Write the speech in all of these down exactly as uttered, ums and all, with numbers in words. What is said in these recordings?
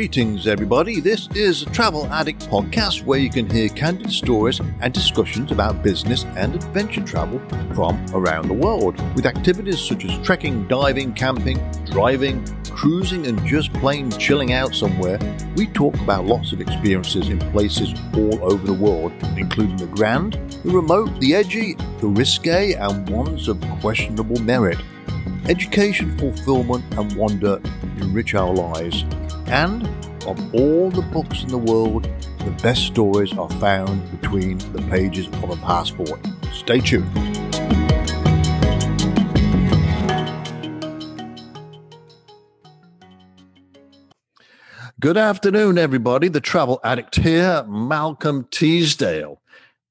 Greetings, everybody. This is a Travel Addict podcast where you can hear candid stories and discussions about business and adventure travel from around the world, with activities such as trekking, diving, camping, driving, cruising, and just plain chilling out somewhere. We talk about lots of experiences in places all over the world, including the grand, the remote, the edgy, the risque, and ones of questionable merit. Education, fulfillment, and wonder enrich our lives. And of all the books in the world, the best stories are found between the pages of a passport. Stay tuned. Good afternoon, everybody. The Travel Addict here, Malcolm Teasdale.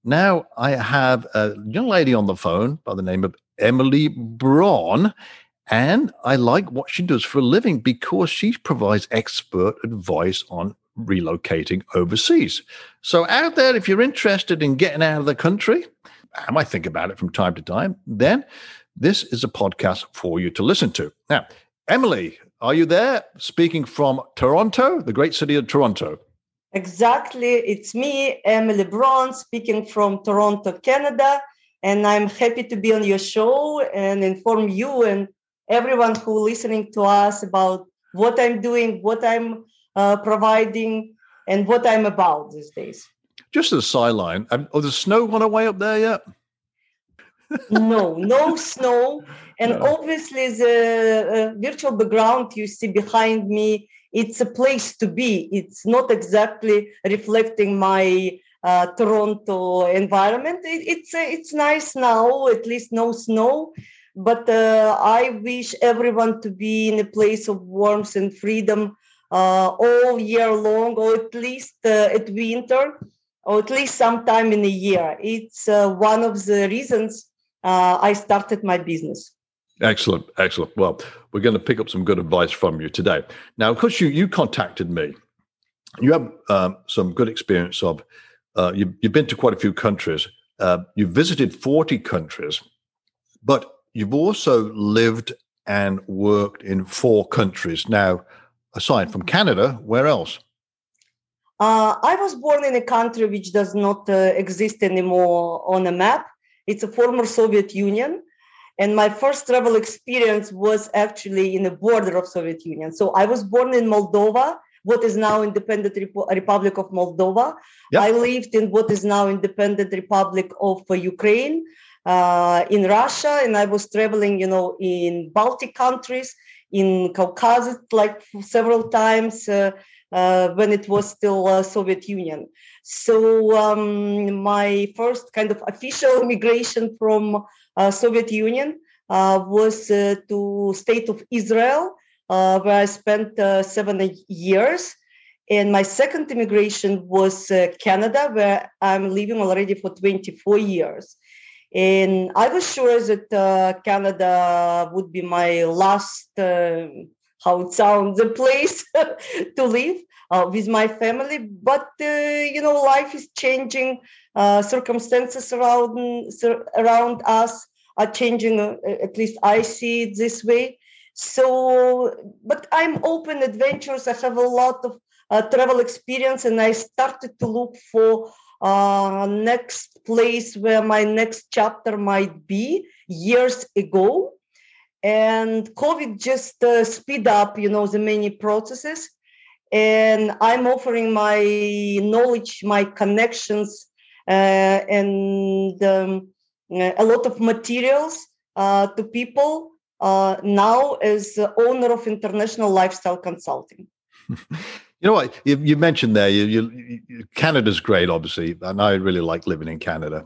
Now I have a young lady on the phone by the name of Emily Braun. And I like what she does for a living because she provides expert advice on relocating overseas. So out there, if you're interested in getting out of the country, I might think about it from time to time, then this is a podcast for you to listen to. Now, Emily, are you there? Speaking from Toronto, the great city of Toronto. Exactly. It's me, Emily Brown, speaking from Toronto, Canada. And I'm happy to be on your show and inform you and everyone who listening to us about what I'm doing, what I'm uh, providing, and what I'm about these days. Just a sideline. Oh, the snow gone away up there yet? no, no snow. And no. Obviously the uh, virtual background you see behind me, it's a place to be. It's not exactly reflecting my Uh, Toronto environment. It, it's uh, it's nice now, at least no snow, but uh, I wish everyone to be in a place of warmth and freedom uh, all year long, or at least uh, at winter, or at least sometime in a year. It's uh, one of the reasons uh, I started my business. Excellent, excellent. Well, we're going to pick up some good advice from you today. Now, of course, you, you contacted me. You have um, some good experience of Uh, you, you've been to quite a few countries. Uh, you've visited forty countries, but you've also lived and worked in four countries. Now, aside from Canada, where else? Uh, I was born in a country which does not uh, exist anymore on a map. It's a former Soviet Union. And my first travel experience was actually in the border of Soviet Union. So I was born in Moldova, what is now Independent Repo- Republic of Moldova. Yep. I lived in what is now Independent Republic of uh, Ukraine, uh, in Russia, and I was traveling, you know, in Baltic countries, in Caucasus, like several times uh, uh, when it was still uh, Soviet Union. So um, my first kind of official migration from uh, Soviet Union uh, was uh, to State of Israel, Uh, where I spent uh, seven years. And my second immigration was uh, Canada, where I'm living already for twenty-four years. And I was sure that uh, Canada would be my last, uh, how it sounds, the place to live uh, with my family. But, uh, you know, life is changing. Uh, circumstances around, around us are changing, uh, at least I see it this way. So, but I'm open adventures. I have a lot of uh, travel experience, and I started to look for uh, next place where my next chapter might be years ago. And COVID just uh, speed up, you know, the many processes. And I'm offering my knowledge, my connections, uh, and um, a lot of materials uh, to people. Uh, now as owner of International Lifestyle Consulting. You know what? You, you mentioned there, you, you, you, Canada's great, obviously, and I really like living in Canada.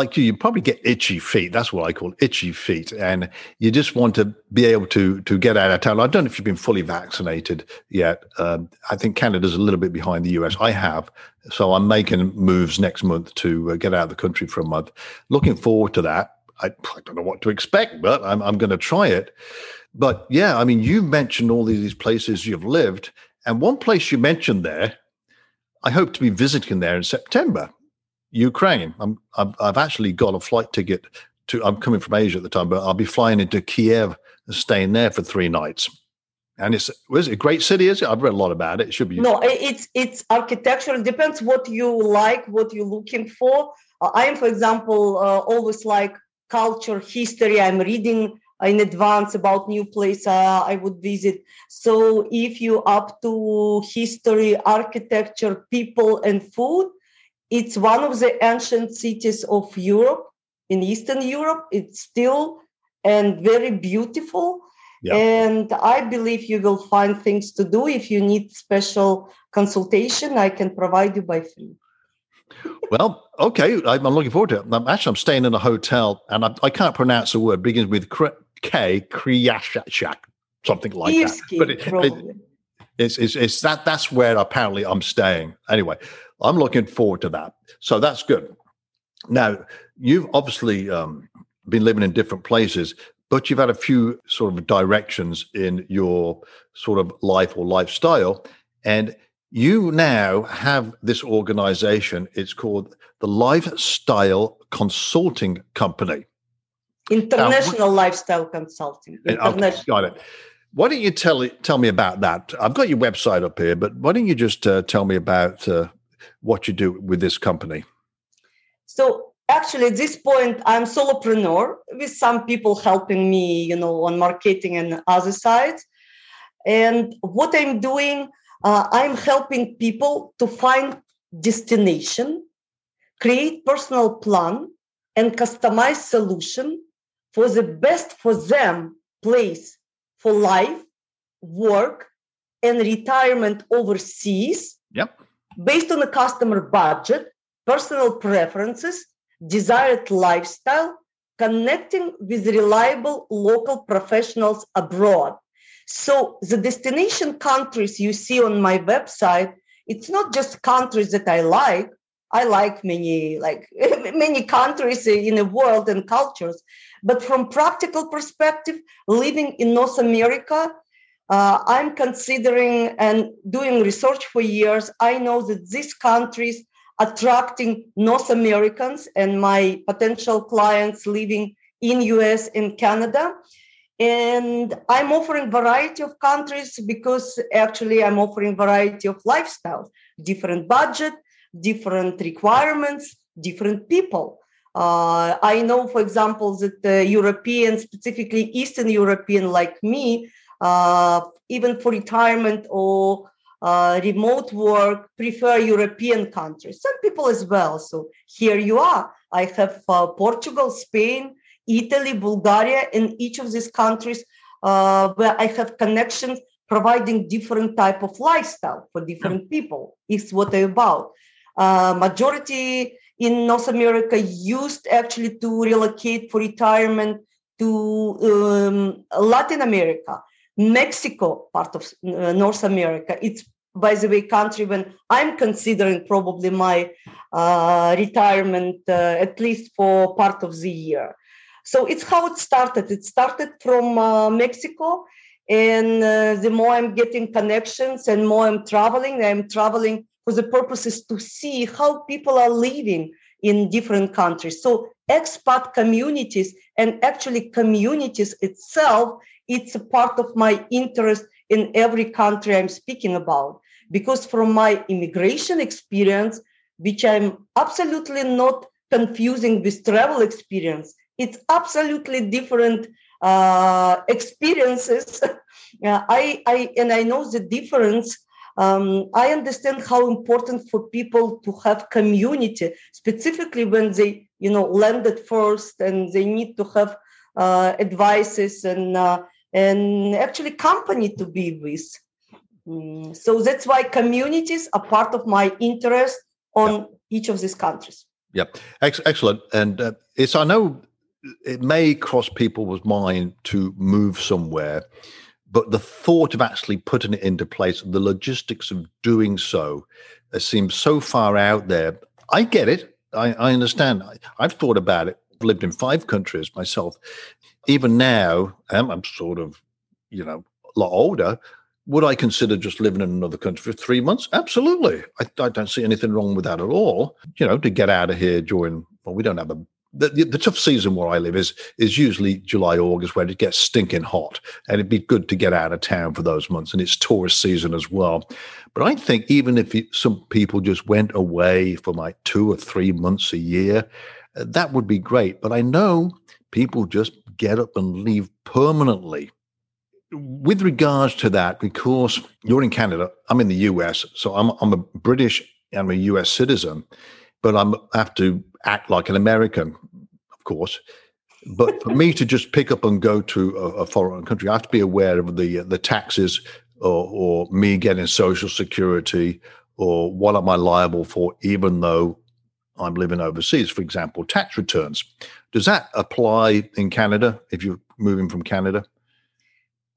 Like you, you probably get itchy feet. That's what I call itchy feet. And you just want to be able to to get out of town. I don't know if you've been fully vaccinated yet. Um, I think Canada's a little bit behind the U S. I have. So I'm making moves next month to uh, get out of the country for a month. Looking forward to that. I, I don't know what to expect, but I'm, I'm going to try it. But yeah, I mean, you mentioned all these places you've lived. And one place you mentioned there, I hope to be visiting there in September, Ukraine. I'm, I'm, I've actually got a flight ticket to, I'm coming from Asia at the time, but I'll be flying into Kiev and staying there for three nights. And it's was it a great city, is it? I've read a lot about it. It should be. No, it's it's architectural. It depends what you like, what you're looking for. Uh, I am, for example, uh, always like culture, history. I'm reading in advance about new place uh, I would visit. So if you're up to history, architecture, people, and food, it's one of the ancient cities of Europe, in Eastern Europe. It's still and very beautiful. Yeah. And I believe you will find things to do. If you need special consultation, I can provide you by free. Well, okay. I'm looking forward to it. I'm, actually, I'm staying in a hotel, and I, I can't pronounce the word. It begins with K, Kriyashak, something like Kievsky, that. But it, it, it's, it's, it's that. That's where apparently I'm staying. Anyway, I'm looking forward to that. So that's good. Now, you've obviously um, been living in different places, but you've had a few sort of directions in your sort of life or lifestyle. And you now have this organization. It's called the Lifestyle Consulting Company. International now, Lifestyle Consulting. International. Okay, got it. Why don't you tell, tell me about that? I've got your website up here, but why don't you just uh, tell me about uh, what you do with this company? So actually, at this point, I'm a solopreneur with some people helping me, you know, on marketing and other sides. And what I'm doing, uh, I'm helping people to find destination, create personal plan, and customize solution for the best for them place for life, work, and retirement overseas. Yep. Based on the customer budget, personal preferences, desired lifestyle, connecting with reliable local professionals abroad. So the destination countries you see on my website, it's not just countries that I like. I like many, like many countries in the world and cultures. But from practical perspective, living in North America, uh, I'm considering and doing research for years. I know that these countries attracting North Americans and my potential clients living in U S and Canada. And I'm offering variety of countries because actually I'm offering variety of lifestyles, different budget, different requirements, different people. Uh, I know, for example, that the Europeans, specifically Eastern European like me, uh, even for retirement or Uh, remote work, prefer European countries. Some people as well. So here you are. I have uh, Portugal, Spain, Italy, Bulgaria, and each of these countries uh, where I have connections providing different type of lifestyle for different people is what I'm about. Uh, majority in North America used actually to relocate for retirement to um, Latin America. Mexico, part of uh, North America. It's, by the way, country when I'm considering probably my uh, retirement, uh, at least for part of the year. So it's how it started. It started from uh, Mexico. And uh, the more I'm getting connections and more I'm traveling, I'm traveling for the purposes to see how people are living in different countries. So expat communities and actually communities itself, it's a part of my interest in every country I'm speaking about. Because from my immigration experience, which I'm absolutely not confusing with travel experience, it's absolutely different uh, experiences. yeah, I, I and I know the difference. Um, I understand how important for people to have community, specifically when they, you know, landed first and they need to have uh, advices and uh, and actually company to be with. Mm, so that's why communities are part of my interest on yeah. each of these countries. Yeah, Ex- excellent. And uh, it's I know it may cross people's mind to move somewhere, but the thought of actually putting it into place, the logistics of doing so, uh, seems so far out there. I get it. I, I understand. I, I've thought about it. I've lived in five countries myself. Even now, I'm, I'm sort of, you know, a lot older. Would I consider just living in another country for three months? Absolutely. I, I don't see anything wrong with that at all. You know, to get out of here during, well, we don't have a The, the, the tough season where I live is is usually July, August, when it gets stinking hot, and it'd be good to get out of town for those months, and it's tourist season as well. But I think even if it, some people just went away for like two or three months a year, uh, that would be great. But I know people just get up and leave permanently. With regards to that, because you're in Canada, I'm in the U S, so I'm I'm a British, I'm a U S citizen, but I'm I have to act like an American, of course. But for me to just pick up and go to a, a foreign country, I have to be aware of the the taxes, or, or me getting Social Security, or what am I liable for, even though I'm living overseas, for example, tax returns. Does that apply in Canada if you're moving from Canada?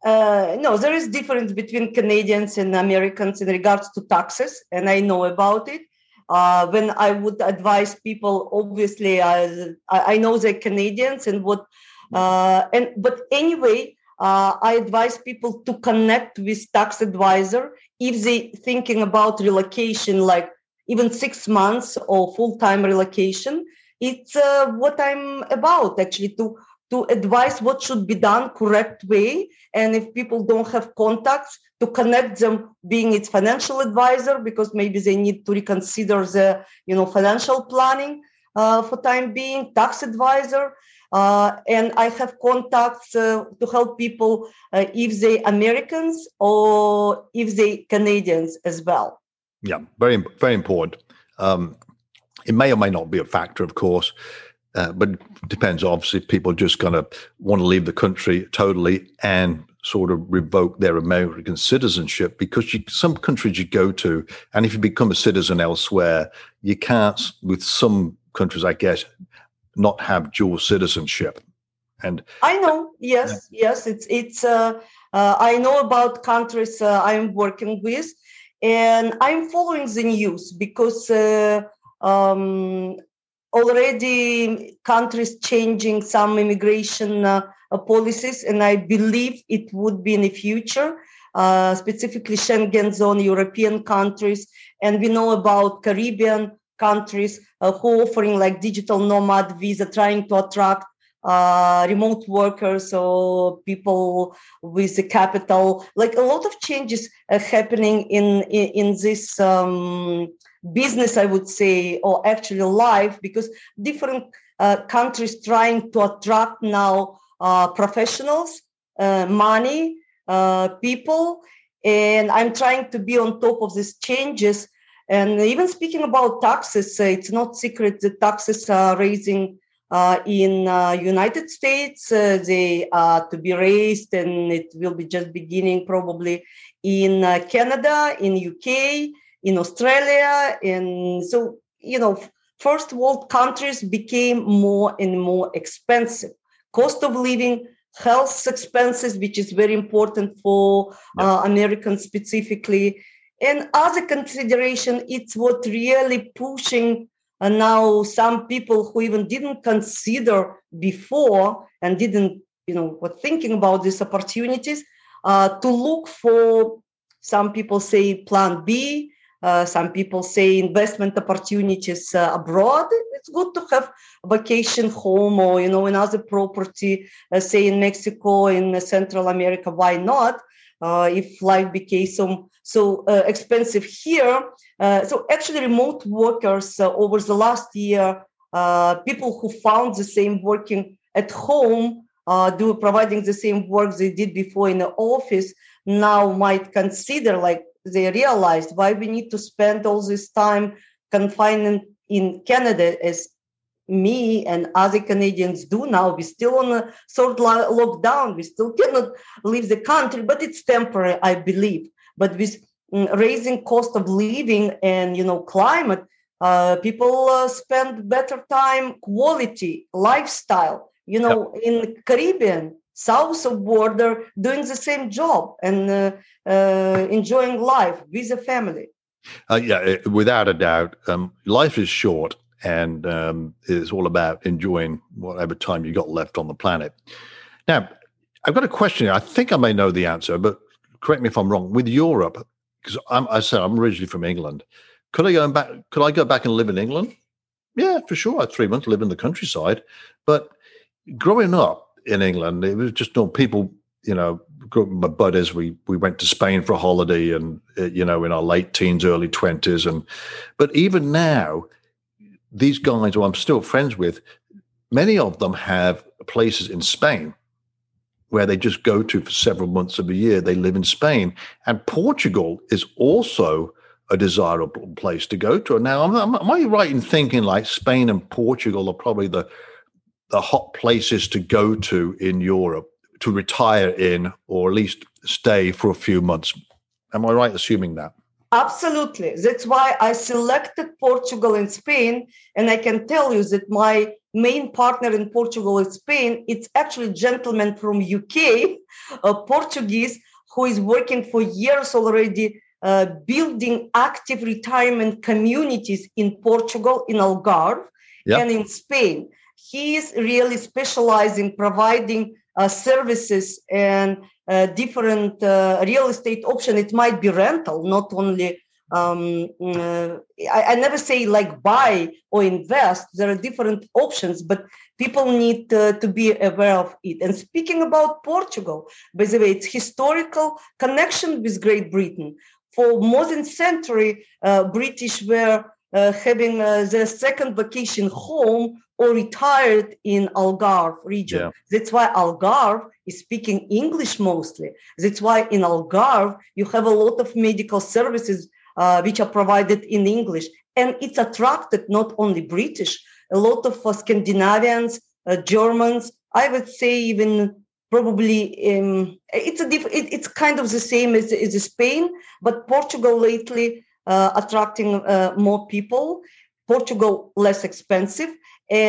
Uh, no, there is difference between Canadians and Americans in regards to taxes, and I know about it. Uh, when I would advise people, obviously, I, I know they're Canadians and what, uh, and but anyway, uh, I advise people to connect with tax advisor if they thinking about relocation, like even six months or full-time relocation. It's uh, what I'm about, actually, to to advise what should be done correct way. And if people don't have contacts, to connect them, being its financial advisor, because maybe they need to reconsider the, you know, financial planning uh, for time being, tax advisor. Uh, and I have contacts uh, to help people uh, if they Americans or if they Canadians as well. Yeah, very, very important. Um, it may or may not be a factor, of course. Uh, but it depends, obviously, if people are just going to want to leave the country totally and sort of revoke their American citizenship, because you, some countries you go to, and if you become a citizen elsewhere, you can't, with some countries, I guess, not have dual citizenship. And I know, yes, yeah. yes, it's it's. Uh, uh, I know about countries uh, I'm working with, and I'm following the news because. Uh, um, Already countries changing some immigration uh, policies, and I believe it would be in the future, uh, specifically Schengen zone, European countries. And we know about Caribbean countries uh, who are offering like digital nomad visa, trying to attract uh, remote workers or people with the capital. Like a lot of changes are happening in, in, in this um business, I would say, or actually life, because different uh, countries trying to attract now uh, professionals, uh, money, uh, people. And I'm trying to be on top of these changes. And even speaking about taxes, uh, it's not secret that taxes are raising uh, in uh, United States. Uh, they are to be raised, and it will be just beginning probably in uh, Canada, in U K, in Australia. And so, you know, first world countries became more and more expensive. Cost of living, health expenses, which is very important for uh, Americans specifically. And other consideration, it's what really pushing uh, now some people who even didn't consider before and didn't, you know, were thinking about these opportunities uh, to look for, some people say plan B, Uh, some people say investment opportunities uh, abroad. It's good to have a vacation home or, you know, another property, uh, say in Mexico, in Central America. Why not? Uh, if life became so, so uh, expensive here. Uh, so actually remote workers uh, over the last year, uh, people who found the same working at home, uh, do providing the same work they did before in the office, now might consider like, they realized why we need to spend all this time confined in Canada, as me and other Canadians do now. We're still on a third lo- lockdown. We still cannot leave the country, but it's temporary, I believe. But with raising cost of living and, you know, climate, uh, people uh, spend better time, quality, lifestyle, you know, yep. in the Caribbean. South of border, doing the same job and uh, uh, enjoying life with a family. Uh, yeah, without a doubt. Um, life is short, and um, it's all about enjoying whatever time you got left on the planet. Now, I've got a question. I think I may know the answer, but correct me if I'm wrong. With Europe, because I said I'm originally from England, could I go back? Could I go back and live in England? Yeah, for sure. I had three months living in the countryside. But growing up in England, it was just normal people, you know, my buddies, we we went to Spain for a holiday and, you know, in our late teens, early twenties. And but even now, these guys who I'm still friends with, many of them have places in Spain where they just go to for several months of a year. They live in Spain. And Portugal is also a desirable place to go to. Now, am, am I right in thinking like Spain and Portugal are probably the the hot places to go to in Europe to retire in, or at least stay for a few months? Am I right assuming that? Absolutely. That's why I selected Portugal and Spain. And I can tell you that my main partner in Portugal and Spain, it's actually a gentleman from U K, a Portuguese, who is working for years already, uh, building active retirement communities in Portugal, in Algarve, yep. and in Spain. He is really specializing, providing uh, services and uh, different uh, real estate option. It might be rental, not only Um, uh, I, I never say like buy or invest. There are different options, but people need uh, to be aware of it. And speaking about Portugal, by the way, its historical connection with Great Britain. For more than a century, uh, British were uh, having uh, their second vacation home or retired in Algarve region. Yeah. That's why Algarve is speaking English mostly. That's why in Algarve, you have a lot of medical services Uh, which are provided in English. And it's attracted not only British, a lot of uh, Scandinavians, uh, Germans, I would say even probably, um, it's a diff- it, it's kind of the same as, as Spain, but Portugal lately uh, attracting uh, more people, Portugal less expensive,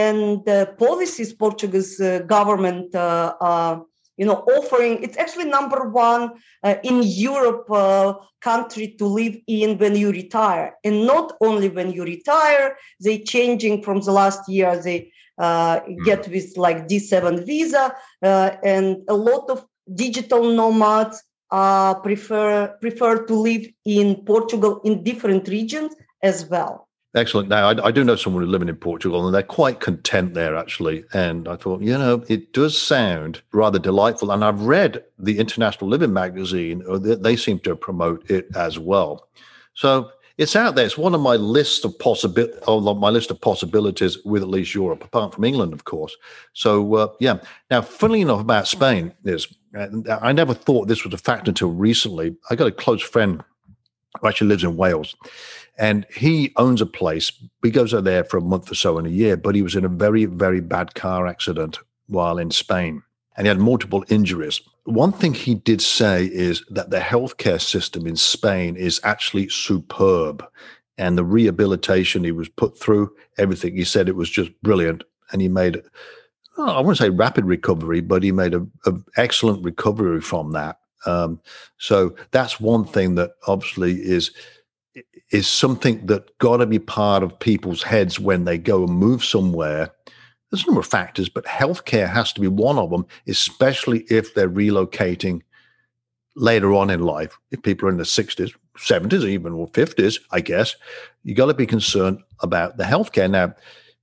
and uh, policies Portuguese uh, government uh, are You know, offering, it's actually number one uh, in Europe uh, country to live in when you retire. And not only when you retire, they changing from the last year, they uh, get with like D seven visa uh, and a lot of digital nomads uh, prefer, prefer to live in Portugal in different regions as well. Excellent. Now, I, I do know someone who's living in Portugal, and they're quite content there, actually. And I thought, you know, it does sound rather delightful. And I've read the International Living magazine, or they, they seem to promote it as well. So it's out there. It's one of my list of possibi- on my list of possibilities with at least Europe, apart from England, of course. So, uh, yeah. Now, funnily enough about Spain is, I never thought this was a fact until recently. I got a close friend who actually lives in Wales, and he owns a place. He goes out there for a month or so in a year, but he was in a very, very bad car accident while in Spain, and he had multiple injuries. One thing he did say is that the healthcare system in Spain is actually superb, and the rehabilitation he was put through, everything, he said it was just brilliant, and he made, oh, I wouldn't say rapid recovery, but he made an excellent recovery from that. Um, so that's one thing that obviously is is something that got to be part of people's heads when they go and move somewhere. There's a number of factors, but healthcare has to be one of them, especially if they're relocating later on in life. If people are in their sixties, seventies, even or fifties, I guess, you got to be concerned about the healthcare. Now,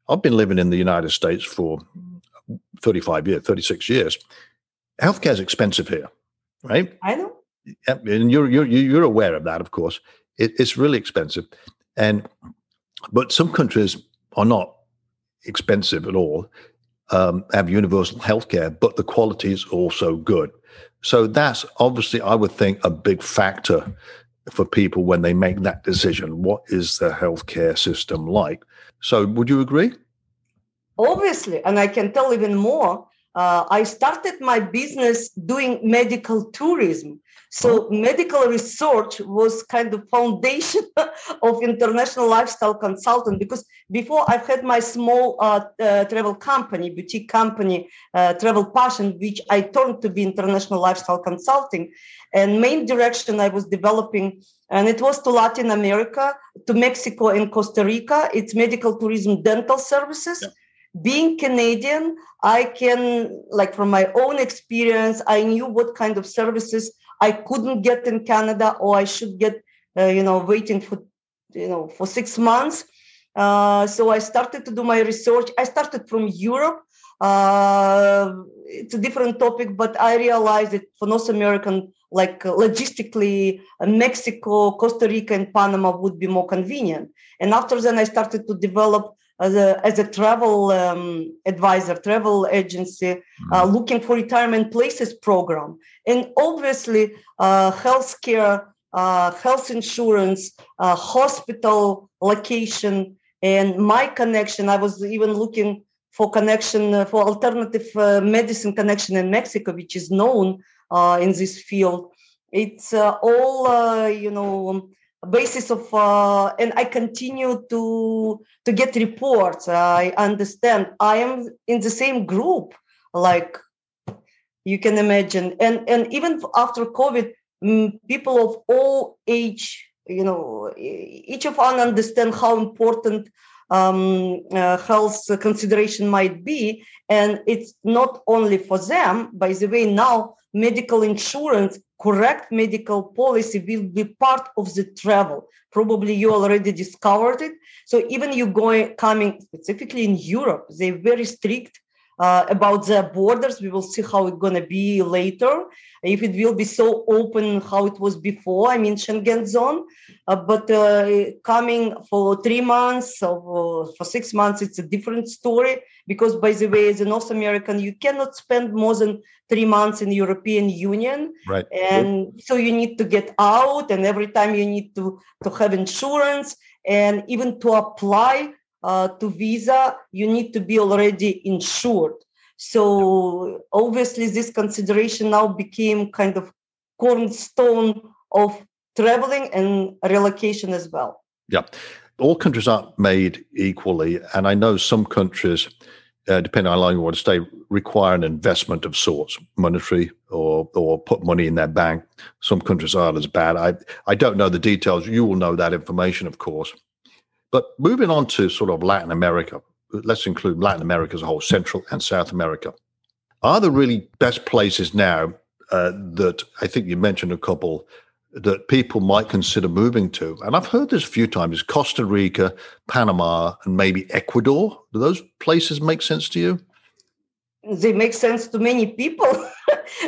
I've been living in the United States for thirty-five years, thirty-six years. Healthcare is expensive here. Right, I know, and you're you're you're aware of that, of course. It, it's really expensive, and but some countries are not expensive at all. Um, have universal healthcare, but the quality is also good. So that's obviously, I would think, a big factor for people when they make that decision. What is the healthcare system like? So, would you agree? Obviously, and I can tell even more. Uh, I started my business doing medical tourism. So medical research was kind of foundation of International Lifestyle Consulting, because before I've had my small uh, uh, travel company, boutique company, uh, Travel Passion, which I turned to be International Lifestyle Consulting. And main direction I was developing, and it was to Latin America, to Mexico and Costa Rica. It's medical tourism, dental services. Yep. Being Canadian, I can, like from my own experience, I knew what kind of services I couldn't get in Canada, or I should get, uh, you know, waiting for, you know, for six months. Uh, so I started to do my research. I started from Europe. Uh, it's a different topic, but I realized that for North American, like uh, logistically, uh, Mexico, Costa Rica, and Panama would be more convenient. And after then, I started to develop as a, as a travel um, advisor, travel agency, uh, looking for retirement places program. And obviously, uh, healthcare, uh, health insurance, uh, hospital location, and my connection. I was even looking for connection, uh, for alternative uh, medicine connection in Mexico, which is known uh, in this field. It's uh, all, uh, you know, basis of, uh, and I continue to, to get reports. I understand I am in the same group, like you can imagine. And, and even after COVID, people of all age, you know, each of us understand how important Um, uh, health consideration might be, and it's not only for them. By the way, now medical insurance, correct medical policy will be part of the travel. Probably you already discovered it. So even you going coming specifically in Europe, they're very strict uh, about their borders. We will see how it's gonna be later. If it will be so open, how it was before. I mean, Schengen zone, uh, but uh, coming for three months or for six months, it's a different story. Because, by the way, as a North American, you cannot spend more than three months in the European Union, right? And so you need to get out, and every time you need to to have insurance, and even to apply uh, to visa, you need to be already insured. So obviously this consideration now became kind of cornerstone of traveling and relocation as well. Yeah. All countries aren't made equally. And I know some countries, uh, depending on how long you want to stay, require an investment of sorts, monetary or or put money in their bank. Some countries aren't as bad. I, I don't know the details. You will know that information, of course. But moving on to sort of Latin America, let's include Latin America as a whole, Central and South America. Are the really best places now uh, that I think you mentioned a couple that people might consider moving to? And I've heard this a few times, Costa Rica, Panama, and maybe Ecuador. Do those places make sense to you? They make sense to many people,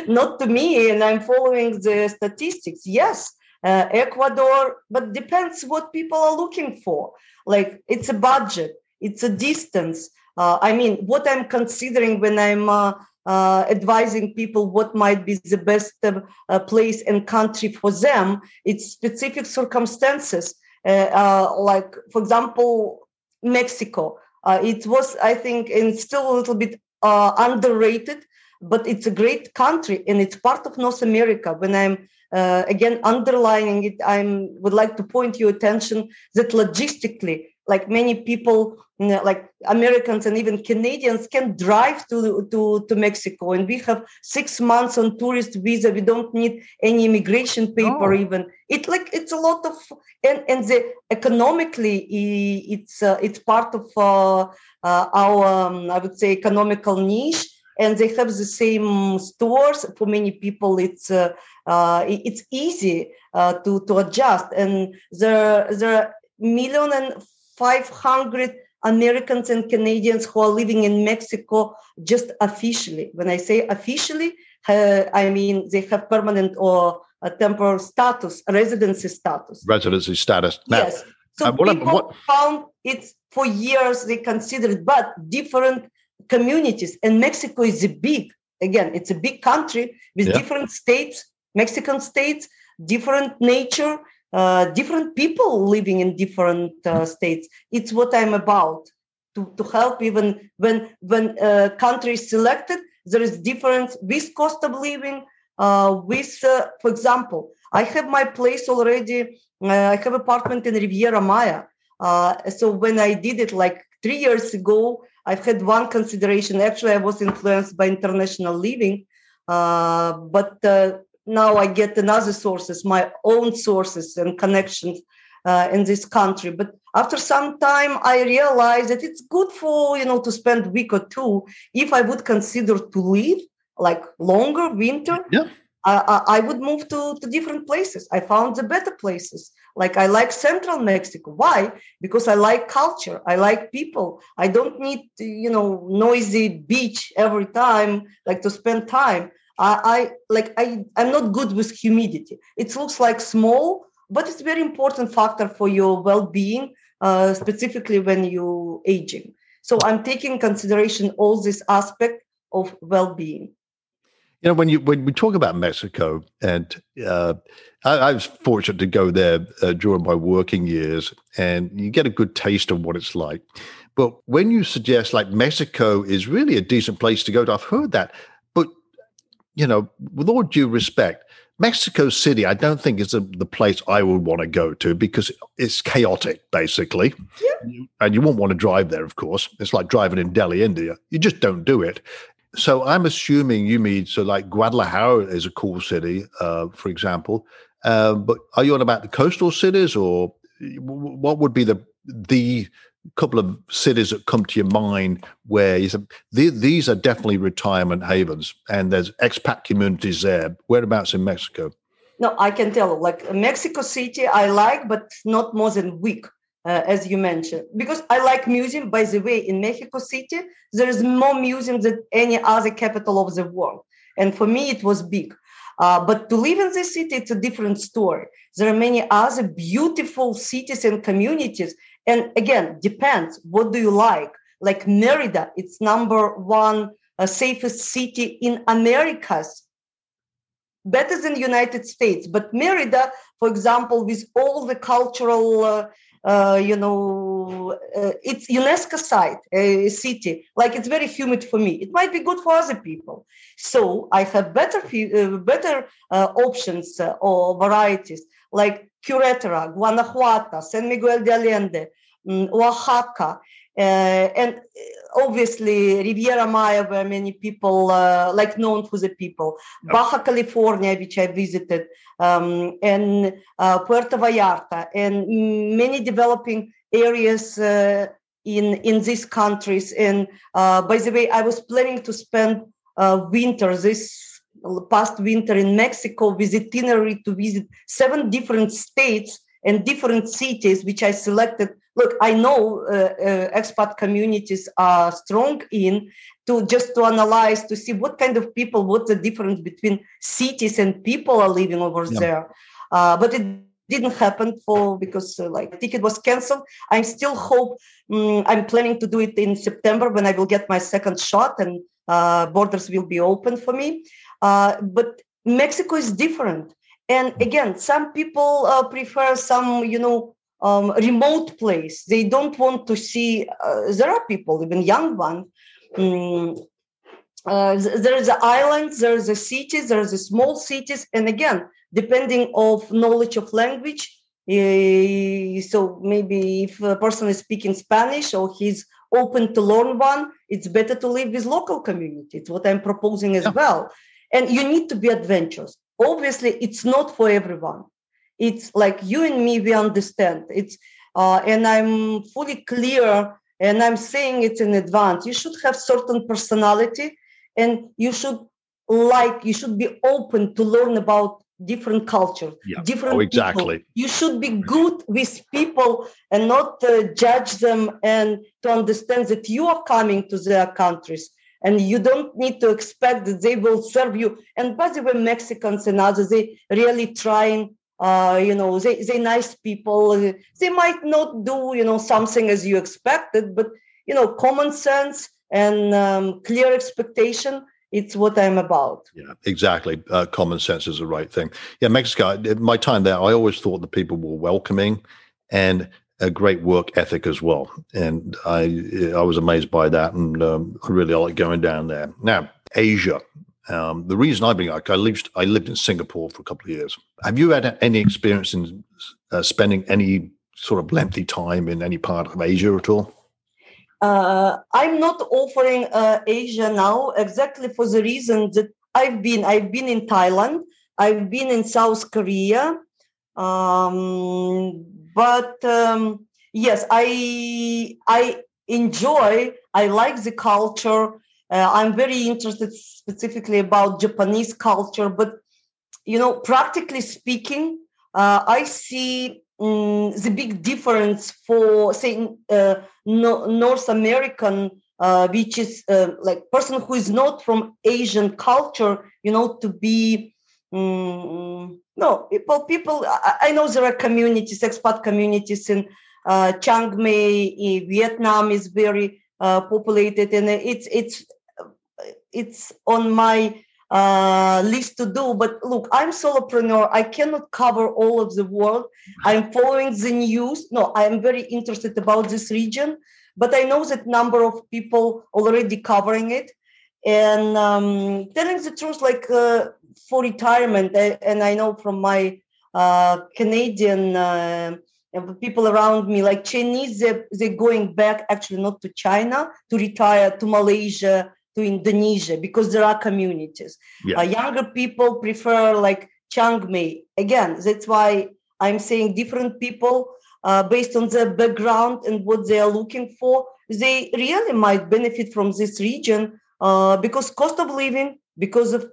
not to me. And I'm following the statistics. Yes. Uh, Ecuador, but depends what people are looking for. Like it's a budget. It's a distance. Uh, I mean, what I'm considering when I'm uh, uh, advising people what might be the best uh, place and country for them, it's specific circumstances. Uh, uh, like, for example, Mexico. Uh, it was, I think, and still a little bit uh, underrated, but it's a great country and it's part of North America. When I'm uh, again underlining it, I would like to point your attention that logistically, like many people, you know, like Americans and even Canadians can drive to, to, to Mexico. And we have six months on tourist visa. We don't need any immigration paper oh. even. It like it's a lot of, and, and the, economically, it's uh, it's part of uh, uh, our, um, I would say, economical niche. And they have the same stores. For many people, it's uh, uh, it's easy uh, to, to adjust. And there, there are million and five hundred Americans and Canadians who are living in Mexico just officially. When I say officially, uh, I mean they have permanent or a temporary status, residency status. Residency status. Now, yes. So uh, what, people what? found it for years, they considered, but different communities. And Mexico is a big, again, it's a big country with yeah. different states, Mexican states, different nature, Uh, different people living in different uh, states. It's what I'm about to, to help. Even when when uh, country is selected, there is difference with cost of living. Uh, with, uh, for example, I have my place already. Uh, I have apartment in Riviera Maya. Uh, so when I did it like three years ago, I've had one consideration. Actually, I was influenced by international living, uh, but. Uh, Now I get another sources, my own sources and connections uh, in this country. But after some time, I realized that it's good for, you know, to spend a week or two. If I would consider to live like longer winter, yeah. uh, I would move to, to different places. I found the better places. Like I like Central Mexico. Why? Because I like culture. I like people. I don't need, you know, noisy beach every time, like to spend time. I, I like, I, I'm not good with humidity. It looks like small, but it's a very important factor for your well-being, uh, specifically when you're aging. So I'm taking consideration all this aspect of well-being. You know, when you when we talk about Mexico, and uh, I, I was fortunate to go there uh, during my working years, and you get a good taste of what it's like. But when you suggest like Mexico is really a decent place to go to, I've heard that. But, you know, with all due respect, Mexico City, I don't think is a, the place I would want to go to because it's chaotic, basically. Yeah. And you won't want to drive there, of course. It's like driving in Delhi, India. You just don't do it. So I'm assuming you mean, so like Guadalajara is a cool city, uh, for example, uh, but are you on about the coastal cities, or what would be the the couple of cities that come to your mind where you said, these are definitely retirement havens and there's expat communities there? Whereabouts in Mexico? No, I can tell, like Mexico City, I like, but not more than a week. Uh, as you mentioned, because I like museum. By the way, in Mexico City, there is more museum than any other capital of the world. And for me, it was big. Uh, but to live in this city, it's a different story. There are many other beautiful cities and communities. And again, depends. What do you like? Like Merida, it's number one uh, safest city in Americas. Better than United States. But Merida, for example, with all the cultural uh, Uh, you know, uh, it's UNESCO site, a uh, city, like it's very humid for me. It might be good for other people. So I have better uh, better uh, options uh, or varieties like Querétaro, Guanajuato, San Miguel de Allende, um, Oaxaca, uh, and obviously Riviera Maya, where many people uh, like known for the people, Baja California, which I visited, um, and uh, Puerto Vallarta, and many developing areas uh, in in these countries. And uh, by the way, I was planning to spend uh, winter this past winter in Mexico with itinerary to visit seven different states and different cities, which I selected. Look, I know uh, uh, expat communities are strong in to just to analyze, to see what kind of people, what's the difference between cities and people are living over yeah. there. Uh, but it didn't happen for because uh, like ticket was canceled. I'm still hope um, I'm planning to do it in September when I will get my second shot and uh, borders will be open for me. Uh, but Mexico is different. And again, some people uh, prefer some, you know, Um, remote place. They don't want to see, uh, there are people, even young ones. Um, uh, there is the islands, there is the cities, there is the small cities. And again, depending of knowledge of language, uh, so maybe if a person is speaking Spanish or he's open to learn one, it's better to live with local community. It's what I'm proposing as yeah. well. And you need to be adventurous. Obviously, it's not for everyone. It's like you and me, we understand. It's uh, and I'm fully clear, and I'm saying it's in advance. You should have certain personality, and you should like, you should be open to learn about different cultures, yeah. different oh, exactly. people. You should be good with people and not uh, judge them, and to understand that you are coming to their countries, and you don't need to expect that they will serve you. And by the way, Mexicans and others, they really trying. Uh, you know, they, they're nice people. They might not do, you know, something as you expected, but, you know, common sense and um, clear expectation, it's what I'm about. Yeah, exactly. Uh, common sense is the right thing. Yeah, Mexico, my time there, I always thought the people were welcoming and a great work ethic as well. And I I was amazed by that, and um, I really like going down there. Now, Asia. Um, the reason I've been like, I lived, I lived in Singapore for a couple of years. Have you had any experience in uh, spending any sort of lengthy time in any part of Asia at all? Uh, I'm not offering uh, Asia now exactly for the reason that I've been. I've been in Thailand. I've been in South Korea. Um, but um, yes, I I enjoy. I like the culture. Uh, I'm very interested specifically about Japanese culture, but, you know, practically speaking, uh, I see um, the big difference for, say, uh, no, North American, uh, which is uh, like person who is not from Asian culture, you know, to be, um, no, people, people I, I know there are communities, expat communities in uh, Chiang Mai, in Vietnam is very uh, populated, and it's, it's, it's on my uh, list to do. But look, I'm solopreneur. I cannot cover all of the world. I'm following the news. No, I'm very interested about this region, but I know that number of people already covering it. And um, telling the truth, like uh, for retirement, I, and I know from my uh, Canadian uh, people around me, like Chinese, they're, they're going back actually not to China, to retire to Malaysia, to Indonesia, because there are communities. Yeah. Uh, younger people prefer like Chiang Mai. Again, that's why I'm saying different people uh, based on their background and what they are looking for. They really might benefit from this region uh, because cost of living, because of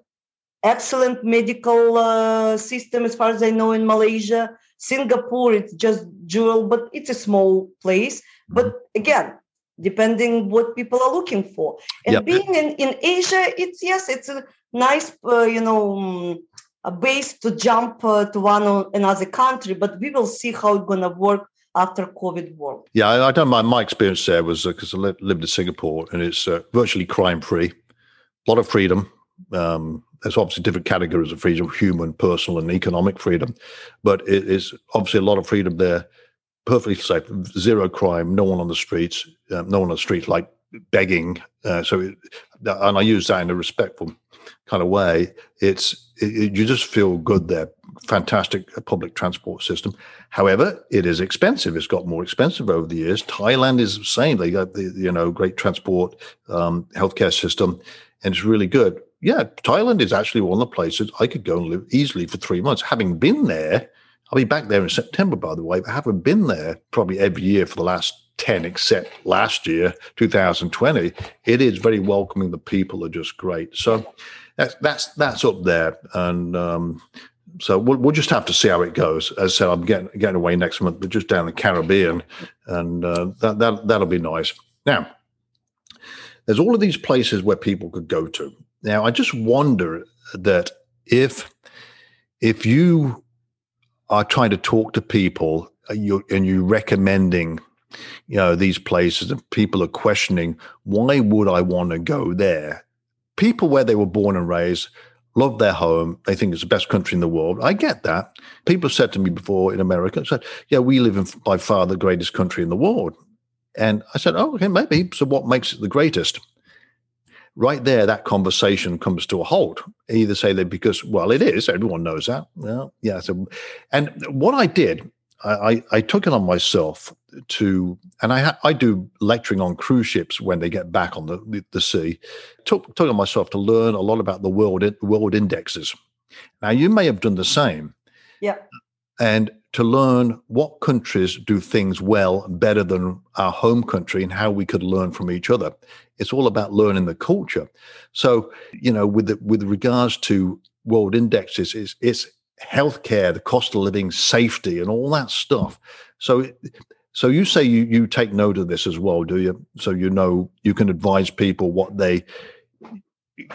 excellent medical uh, system, as far as I know, in Malaysia. Singapore, it's just jewel, but it's a small place. But again, depending what people are looking for. And yep. being in, in Asia, it's, yes, it's a nice, uh, you know, a base to jump uh, to one or another country, but we will see how it's going to work after COVID world. Yeah, I don't mind. My experience there was because uh, I lived, lived in Singapore, and it's uh, virtually crime-free, a lot of freedom. Um, there's obviously different categories of freedom, human, personal, and economic freedom, but it is obviously a lot of freedom there. Perfectly safe, zero crime, no one on the streets, um, no one on the streets like begging. Uh, so, it, and I use that in a respectful kind of way. It's it, you just feel good there. Fantastic public transport system. However, it is expensive. It's got more expensive over the years. Thailand is the same. They got the you know great transport, um, healthcare system, and it's really good. Yeah, Thailand is actually one of the places I could go and live easily for three months, having been there. I'll be back there in September, by the way, but I haven't been there probably every year for the last ten, except last year, two thousand twenty. It is very welcoming. The people are just great. So that's that's that's up there. And um, so we'll, we'll just have to see how it goes. As I said, I'm getting, getting away next month, but just down the Caribbean, and uh, that, that, that'll be nice. Now, there's all of these places where people could go to. Now, I just wonder that if if you are trying to talk to people and you're, and you're recommending, you know, these places, and people are questioning, why would I want to go there? People where they were born and raised, love their home. They think it's the best country in the world. I get that. People said to me before in America, said, yeah, we live in by far the greatest country in the world. And I said, oh, okay, maybe. So what makes it the greatest? Right there, that conversation comes to a halt. Either say that because, well, it is, everyone knows that. Well, yeah. So, and what I did, I, I took it on myself to, and I ha- I do lecturing on cruise ships when they get back on the the sea. Took took on myself to learn a lot about the world world indexes. Now you may have done the same, yeah. And to learn what countries do things well, better than our home country, and how we could learn from each other. It's all about learning the culture. So, you know, with the, with regards to world indexes, it's, it's healthcare, the cost of living, safety, and all that stuff. So, so you say you you take note of this as well, do you? So you know you can advise people what they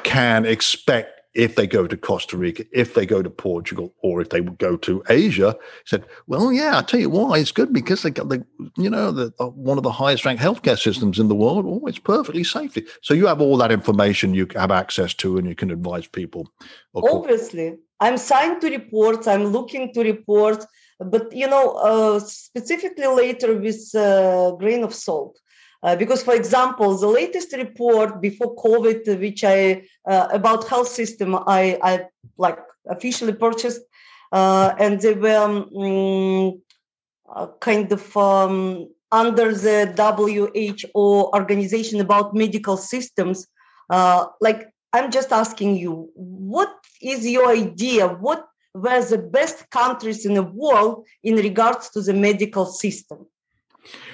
can expect if they go to Costa Rica, if they go to Portugal, or if they go to Asia. Said, well, yeah, I'll tell you why. It's good because they got the, you know, the, uh, one of the highest ranked healthcare systems in the world. Oh, it's perfectly safe. So you have all that information you have access to, and you can advise people. Obviously, I'm signed to reports. I'm looking to reports. But, you know, uh, specifically later with a uh, grain of salt. Uh, because, for example, the latest report before COVID, which I uh, about health system, I, I like officially purchased, uh, and they were um, uh, kind of um, under the W H O organization about medical systems. Uh, like, I'm just asking you, what is your idea? What were the best countries in the world in regards to the medical system?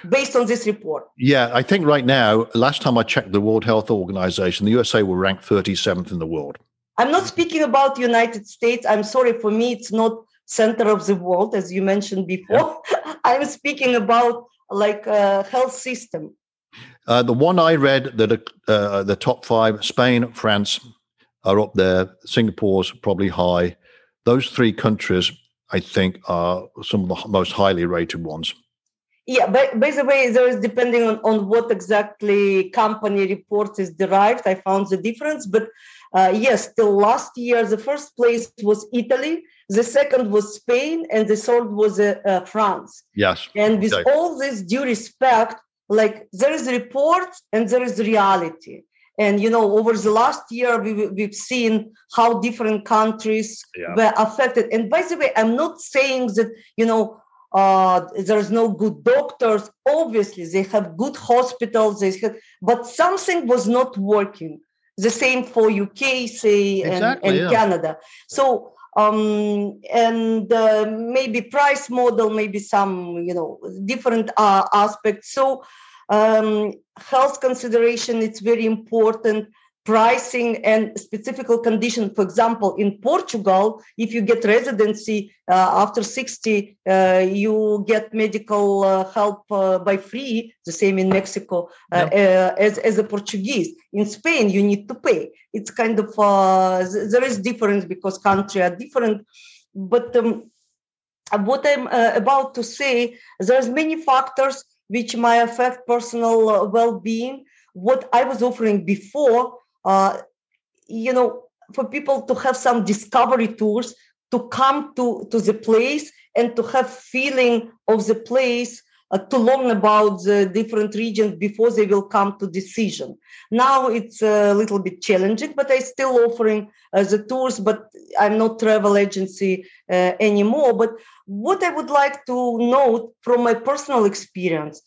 Based on this report. Yeah, I think right now, last time I checked the World Health Organization, the U S A were ranked thirty-seventh in the world. I'm not speaking about the United States. I'm sorry, for me, it's not center of the world, as you mentioned before. Yeah. I'm speaking about like a health system. Uh, the one I read, that uh, the top five, Spain, France are up there. Singapore's probably high. Those three countries, I think, are some of the most highly rated ones. Yeah, but by the way, there is depending on, on what exactly company report is derived. I found the difference. But uh, yes, till last year, the first place was Italy. The second was Spain. And the third was uh, uh, France. Yes. And with okay. all this due respect, like there is report and there is reality. And, you know, over the last year, we, we've seen how different countries yeah. were affected. And by the way, I'm not saying that, you know, Uh, there's no good doctors. Obviously, they have good hospitals. They have, but something was not working. The same for U K, say, and, exactly, and yeah. Canada. So, um, and uh, maybe price model, maybe some, you know, different uh, aspects. So, um, health consideration, it's very important. Pricing and specific condition. For example, in Portugal, if you get residency uh, after sixty, uh, you get medical uh, help uh, by free. The same in Mexico uh, yeah. uh, as, as a Portuguese. In Spain, you need to pay. It's kind of, uh, there is difference because countries are different. But um, what I'm uh, about to say, there's many factors which may affect personal uh, well-being. What I was offering before, Uh, you know, for people to have some discovery tours, to come to, to the place and to have feeling of the place, uh, to learn about the different regions before they will come to decision. Now it's a little bit challenging, but I'm still offering uh, the tours, but I'm not travel agency uh, anymore. But what I would like to note from my personal experience,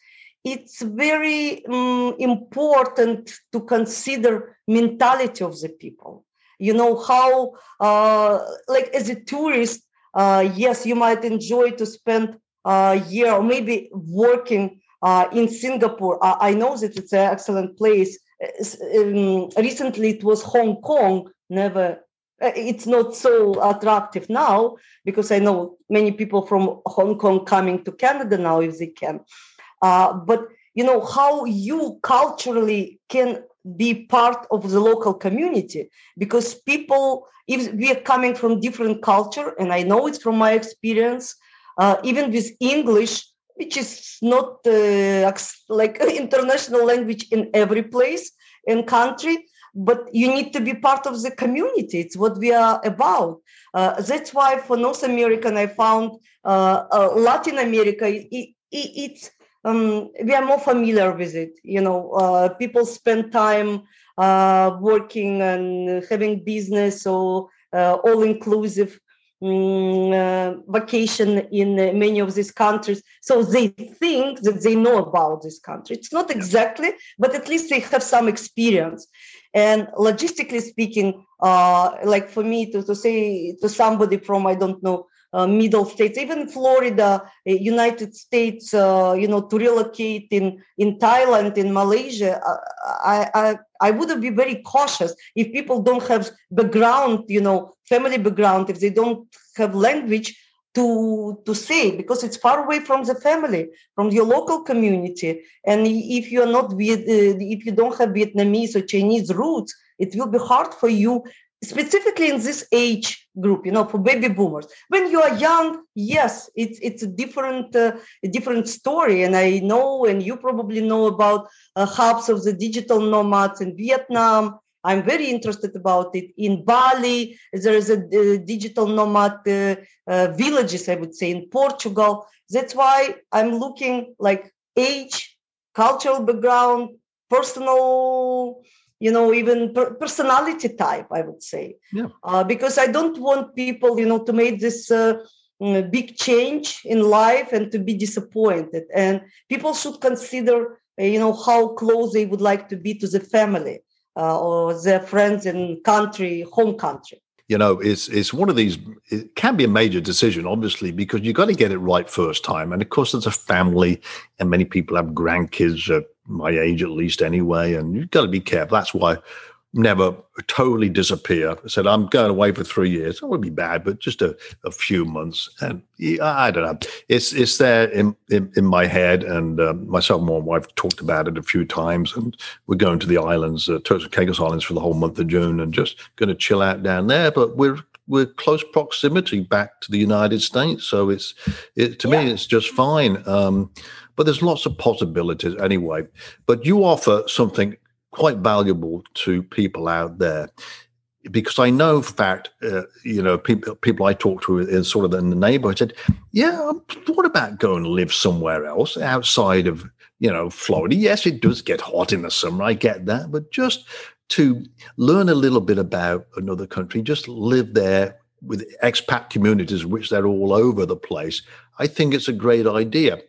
it's very um, important to consider mentality of the people. You know, how, uh, like as a tourist, uh, yes, you might enjoy to spend a year or maybe working uh, in Singapore. I, I know that it's an excellent place. Um, recently, it was Hong Kong, never. It's not so attractive now because I know many people from Hong Kong coming to Canada now if they can. Uh, but, you know, how you culturally can be part of the local community, because people, if we are coming from different culture, and I know it's from my experience, uh, even with English, which is not uh, like an international language in every place and country, but you need to be part of the community. It's what we are about. Uh, that's why for North American, I found uh, uh, Latin America, it, it, it's... Um, we are more familiar with it. You know, uh, people spend time uh, working and having business or uh, all-inclusive um, uh, vacation in many of these countries. So they think that they know about this country. It's not exactly, but at least they have some experience. And logistically speaking, uh, like for me to, to say to somebody from, I don't know, Uh, middle states, even Florida, United States, uh, you know, to relocate in, in Thailand, in Malaysia, I, I I would be very cautious if people don't have background, you know, family background, if they don't have language to to say, because it's far away from the family, from your local community. And if you're not, if you don't have Vietnamese or Chinese roots, it will be hard for you, specifically in this age group, you know, for baby boomers. When you are young, yes, it's it's a different uh, a different story. And I know, and you probably know about uh, hubs of the digital nomads in Vietnam. I'm very interested about it. In Bali, there is a, a digital nomad uh, uh, villages, I would say, in Portugal. That's why I'm looking like age, cultural background, personal, you know, even per- personality type, I would say, yeah. uh, because I don't want people, you know, to make this uh, big change in life and to be disappointed. And people should consider, uh, you know, how close they would like to be to the family uh, or their friends in country, home country. You know, it's it's one of these, it can be a major decision, obviously, because you've got to get it right first time. And of course, there's a family and many people have grandkids, uh, my age at least anyway, and you've got to be careful. That's why never totally disappear. I said, I'm going away for three years. It wouldn't be bad, but just a, a few months. And I don't know. It's it's there in, in, in my head. And uh, myself and my wife talked about it a few times. And we're going to the islands, uh, Turks and Caicos Islands, for the whole month of June, and just going to chill out down there. But we're we're close proximity back to the United States. So it's it, to yeah. me, it's just fine. Um, but there's lots of possibilities anyway. But you offer something quite valuable to people out there, because I know, fact, uh, you know, people people I talk to in sort of in the neighborhood said, yeah, I've thought about going to live somewhere else outside of, you know, Florida. Yes, it does get hot in the summer. I get that. But just to learn a little bit about another country, just live there with expat communities, which they're all over the place. I think it's a great idea.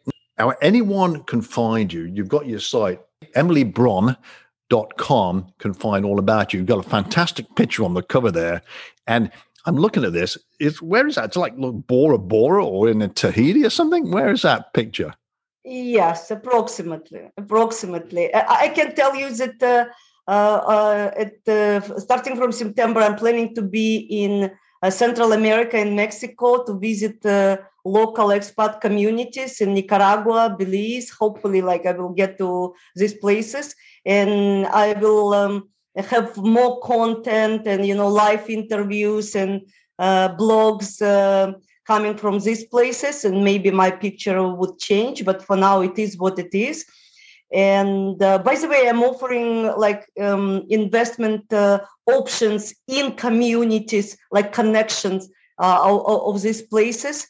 Now, anyone can find you. You've got your site, Emily Braun. Dot com can find all about you. You've got a fantastic picture on the cover there, and I'm looking at this. It's where is that? It's like look, Bora Bora or in Tahiti or something. Where is that picture? Yes, approximately. Approximately, I, I can tell you that uh, uh, uh, at, uh, starting from September, I'm planning to be in uh, Central America and Mexico to visit uh, local expat communities in Nicaragua, Belize. Hopefully, like I will get to these places. And I will um, have more content and, you know, live interviews and uh, blogs uh, coming from these places. And maybe my picture would change, but for now it is what it is. And uh, by the way, I'm offering like um, investment uh, options in communities, like connections uh, of, of these places.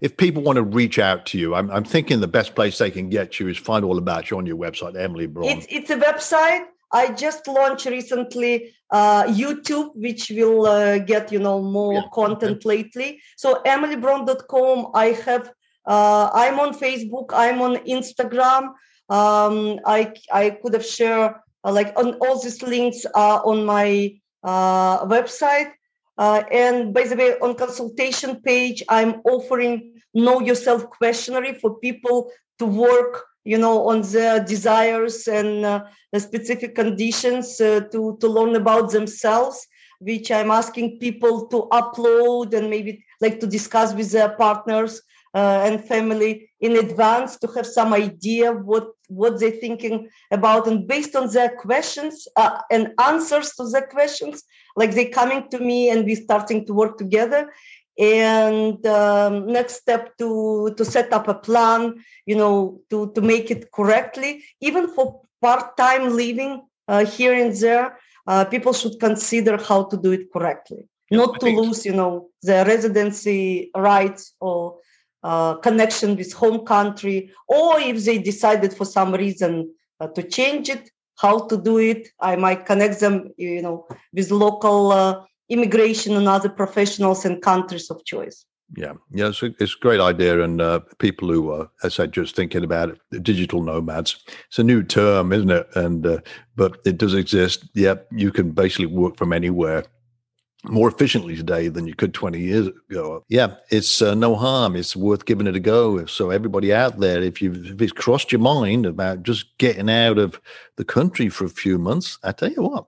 If people want to reach out to you, I'm, I'm thinking the best place they can get you is find all about you on your website, Emily Braun. It's, it's a website. I just launched recently uh, YouTube, which will uh, get, you know, more yeah. content yeah. lately. So emily braun dot com, I have, uh, I'm on Facebook, I'm on Instagram. Um, I, I could have shared, uh, like, on, all these links are on my uh, website. Uh, and by the way, on consultation page, I'm offering Know Yourself questionnaire for people to work, you know, on their desires and uh, the specific conditions uh, to, to learn about themselves, which I'm asking people to upload and maybe like to discuss with their partners uh, and family in advance to have some idea what, what they're thinking about. And based on their questions uh, and answers to their questions, like they coming to me and we starting to work together. And um, next step to, to set up a plan, you know, to, to make it correctly. Even for part-time living uh, here and there, uh, people should consider how to do it correctly. Not to lose, you know, their residency rights or uh, connection with home country. Or if they decided for some reason uh, to change it, how to do it. I might connect them, you know, with local uh, immigration and other professionals and countries of choice. Yeah, yeah, it's a, it's a great idea. And uh, people who are, as I just thinking about it, digital nomads, it's a new term, isn't it? And uh, but it does exist. Yeah, you can basically work from anywhere more efficiently today than you could twenty years ago. Yeah, it's uh, no harm. It's worth giving it a go. So everybody out there, if you've if it's crossed your mind about just getting out of the country for a few months, I tell you what.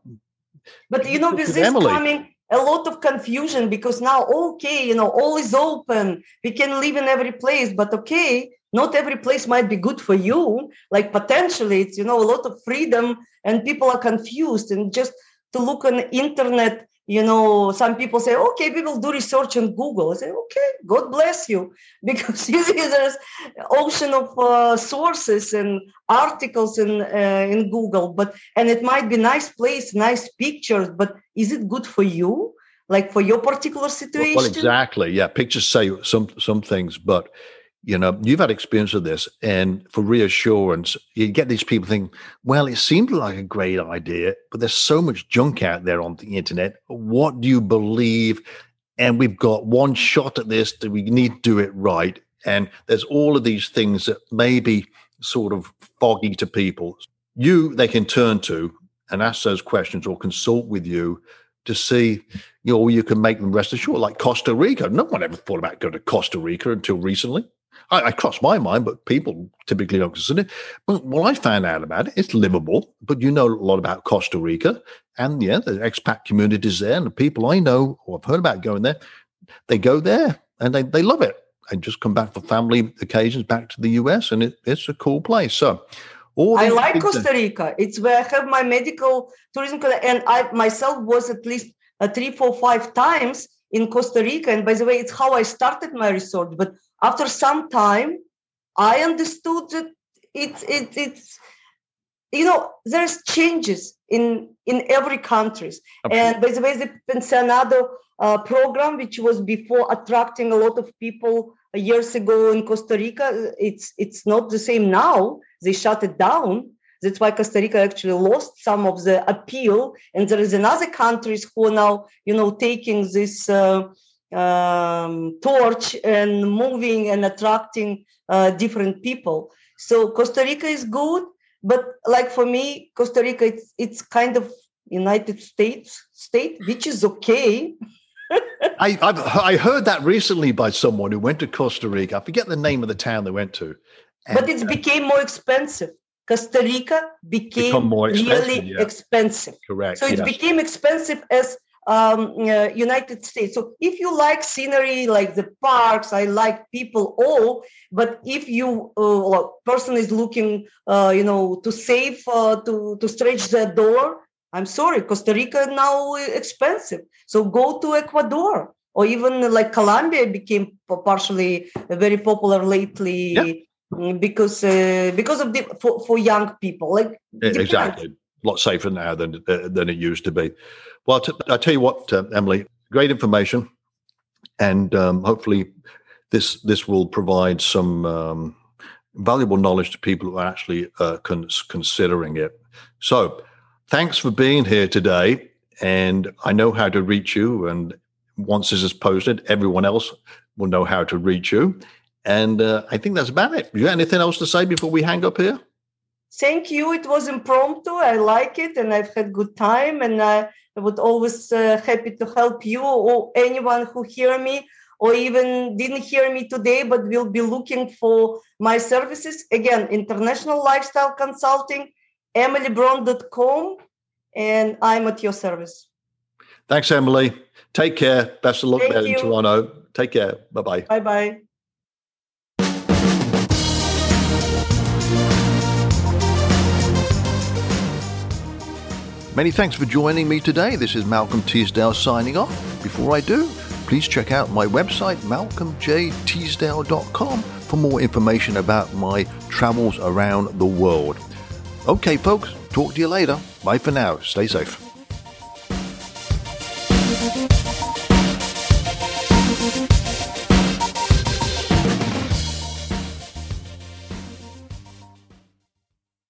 But, you know, with this Emily. coming a lot of confusion, because now, okay, you know, all is open. We can live in every place, but okay, not every place might be good for you. Like potentially it's, you know, a lot of freedom and people are confused. And just to look on the internet, you know, some people say, okay, we will do research on Google. I say, okay, God bless you. Because you see there's an ocean of uh, sources and articles in uh, in Google. But and it might be nice place, nice pictures, but is it good for you? Like for your particular situation? Well, well exactly. Yeah, pictures say some some things, but, you know, you've had experience of this, and for reassurance, you get these people thinking, well, it seemed like a great idea, but there's so much junk out there on the internet. What do you believe? And we've got one shot at this, that we need to do it right. And there's all of these things that may be sort of foggy to people. You, they can turn to and ask those questions or consult with you to see, you know, you can make them rest assured, like Costa Rica. No one ever thought about going to Costa Rica until recently. I, I crossed my mind, but people typically don't consider it. But what I found out about it, it's livable, but you know a lot about Costa Rica. And, yeah, the expat communities there and the people I know or I've heard about going there, they go there and they, they love it. And just come back for family occasions back to the U S, and it, it's a cool place. So, all I like Costa Rica. It's where I have my medical tourism, and I myself was at least uh, three, four, five times in Costa Rica. And by the way, it's how I started my research. But after some time, I understood that it's it, it's you know there's changes in in every country. And by the way, the Pensionado uh, program, which was before attracting a lot of people. Years ago in Costa Rica, it's it's not the same now. They shut it down. That's why Costa Rica actually lost some of the appeal. And there is another countries who are now, you know, taking this uh, um, torch and moving and attracting uh, different people. So Costa Rica is good, but like for me, Costa Rica it's it's kind of United States state, which is okay. I I've, I heard that recently by someone who went to Costa Rica. I forget the name of the town they went to. And, but it became more expensive. Costa Rica became more expensive, really yeah. expensive. Correct. So it yes. became expensive as um, uh, United States. So if you like scenery, like the parks, I like people all. But if you uh, person is looking, uh, you know, to save, uh, to to stretch their door. I'm sorry, Costa Rica now expensive. So go to Ecuador or even like Colombia became partially very popular lately yeah. because uh, because of the for, for young people. Like exactly, a lot safer now than uh, than it used to be. Well, t- I tell you what, uh, Emily, great information, and um, hopefully this this will provide some um, valuable knowledge to people who are actually uh, con- considering it. So. Thanks for being here today, and I know how to reach you, and once this is posted, everyone else will know how to reach you, and uh, I think that's about it. You got anything else to say before we hang up here? Thank you. It was impromptu. I like it, and I've had good time, and I would always uh, happy to help you or anyone who hear me or even didn't hear me today but will be looking for my services. Again, International Lifestyle Consulting, emily braun dot com, and I'm at your service. Thanks, Emily. Take care. Best of luck there in Toronto. Take care. Bye-bye. Bye-bye. Many thanks for joining me today. This is Malcolm Teasdale signing off. Before I do, please check out my website, malcolm j teasdale dot com, for more information about my travels around the world. Okay, folks, talk to you later. Bye for now. Stay safe.